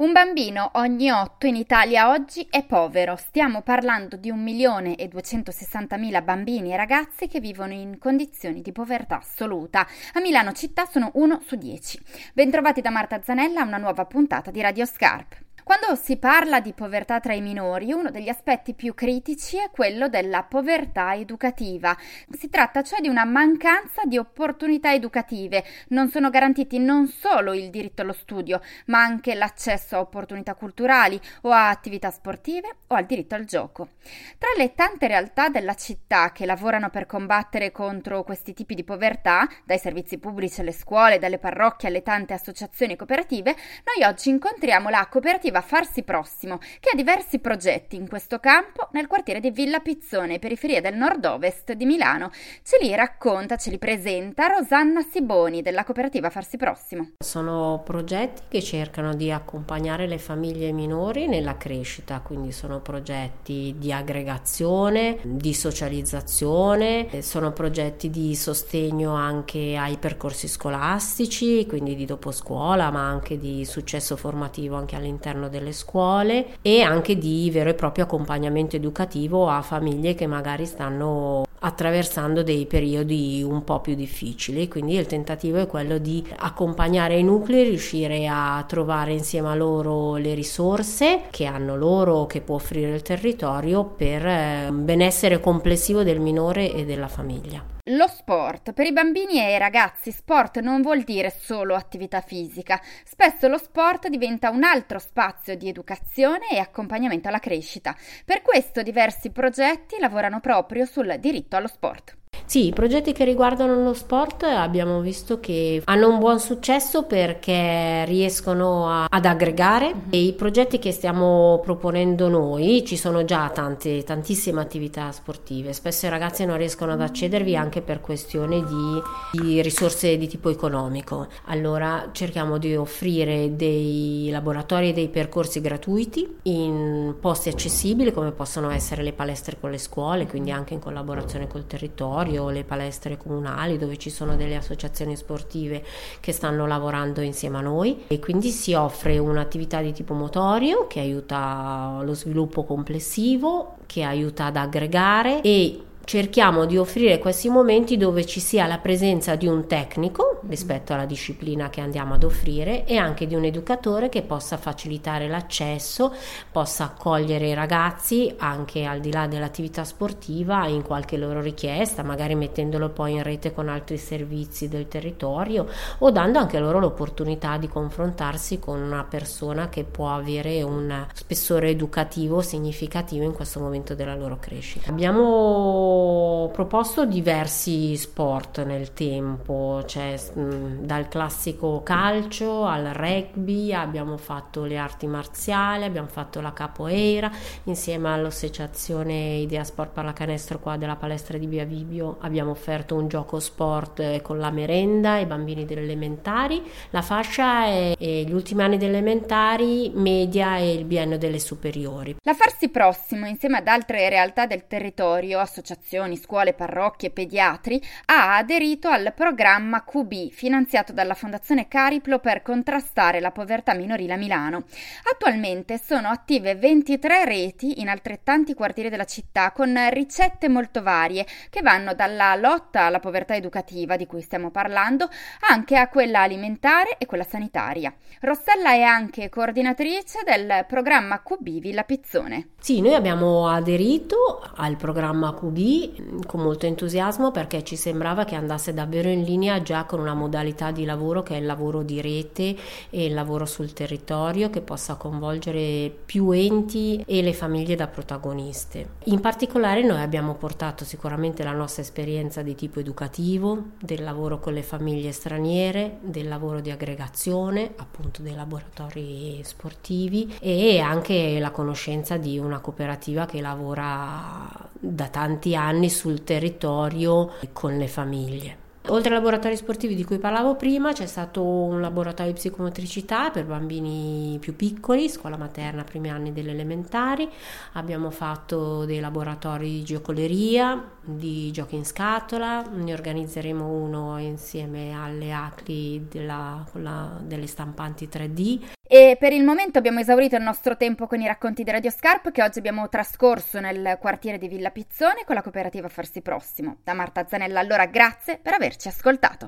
Un bambino ogni 8 in Italia oggi è povero. Stiamo parlando di 1.260.000 bambini e ragazzi che vivono in condizioni di povertà assoluta. A Milano città sono 1 su 10. Bentrovati da Marta Zanella a una nuova puntata di Radio Scarp. Quando si parla di povertà tra i minori, uno degli aspetti più critici è quello della povertà educativa. Si tratta cioè di una mancanza di opportunità educative. Non sono garantiti non solo il diritto allo studio, ma anche l'accesso a opportunità culturali o a attività sportive o al diritto al gioco. Tra le tante realtà della città che lavorano per combattere contro questi tipi di povertà, dai servizi pubblici alle scuole, dalle parrocchie alle tante associazioni cooperative, noi oggi incontriamo la cooperativa Farsi Prossimo, che ha diversi progetti in questo campo nel quartiere di Villa Pizzone, periferia del nord-ovest di Milano. Ce li presenta Rosanna Siboni della cooperativa Farsi Prossimo. Sono progetti che cercano di accompagnare le famiglie minori nella crescita, quindi sono progetti di aggregazione, di socializzazione, sono progetti di sostegno anche ai percorsi scolastici, quindi di dopo scuola, ma anche di successo formativo anche all'interno delle scuole e anche di vero e proprio accompagnamento educativo a famiglie che magari stanno attraversando dei periodi un po' più difficili, quindi il tentativo è quello di accompagnare i nuclei, riuscire a trovare insieme a loro le risorse che hanno loro, che può offrire il territorio per un benessere complessivo del minore e della famiglia. Lo sport. Per i bambini e i ragazzi sport non vuol dire solo attività fisica. Spesso lo sport diventa un altro spazio di educazione e accompagnamento alla crescita. Per questo diversi progetti lavorano proprio sul diritto allo sport. Sì, i progetti che riguardano lo sport abbiamo visto che hanno un buon successo perché riescono ad aggregare e i progetti che stiamo proponendo noi ci sono già tantissime attività sportive, spesso i ragazzi non riescono ad accedervi anche per questione di risorse di tipo economico, allora cerchiamo di offrire dei laboratori e dei percorsi gratuiti in posti accessibili come possono essere le palestre con le scuole, quindi anche in collaborazione col territorio, le palestre comunali dove ci sono delle associazioni sportive che stanno lavorando insieme a noi e quindi si offre un'attività di tipo motorio che aiuta lo sviluppo complessivo, che aiuta ad aggregare e cerchiamo di offrire questi momenti dove ci sia la presenza di un tecnico rispetto alla disciplina che andiamo ad offrire e anche di un educatore che possa facilitare l'accesso, possa accogliere i ragazzi anche al di là dell'attività sportiva in qualche loro richiesta, magari mettendolo poi in rete con altri servizi del territorio o dando anche loro l'opportunità di confrontarsi con una persona che può avere un spessore educativo significativo in questo momento della loro crescita. Abbiamo proposto diversi sport nel tempo, cioè dal classico calcio al rugby, abbiamo fatto le arti marziali, abbiamo fatto la capoeira insieme all'associazione Idea Sport pallacanestro qua della palestra di Via Vibio, abbiamo offerto un gioco sport con la merenda ai bambini delle elementari, la fascia è gli ultimi anni delle elementari, media e il biennio delle superiori. La Farsi Prossimo insieme ad altre realtà del territorio, associazioni, scuole, parrocchie, pediatri, ha aderito al programma QB finanziato dalla Fondazione Cariplo per contrastare la povertà minorile a Milano. Attualmente sono attive 23 reti in altrettanti quartieri della città con ricette molto varie che vanno dalla lotta alla povertà educativa di cui stiamo parlando anche a quella alimentare e quella sanitaria. Rossella è anche coordinatrice del programma QB Villa Pizzone. Sì, noi abbiamo aderito al programma QB con molto entusiasmo perché ci sembrava che andasse davvero in linea già con una modalità di lavoro che è il lavoro di rete e il lavoro sul territorio che possa coinvolgere più enti e le famiglie da protagoniste. In particolare noi abbiamo portato sicuramente la nostra esperienza di tipo educativo, del lavoro con le famiglie straniere, del lavoro di aggregazione, appunto dei laboratori sportivi e anche la conoscenza di una cooperativa che lavora da tanti anni sul territorio con le famiglie. Oltre ai laboratori sportivi di cui parlavo prima, c'è stato un laboratorio di psicomotricità per bambini più piccoli, scuola materna, primi anni delle elementari. Abbiamo fatto dei laboratori di giocoleria, di giochi in scatola, ne organizzeremo uno insieme alle ACLI delle stampanti 3D. E per il momento abbiamo esaurito il nostro tempo con i racconti di Radio Scarp, che oggi abbiamo trascorso nel quartiere di Villa Pizzone con la cooperativa Farsi Prossimo. Da Marta Zanella allora grazie per averci ascoltato.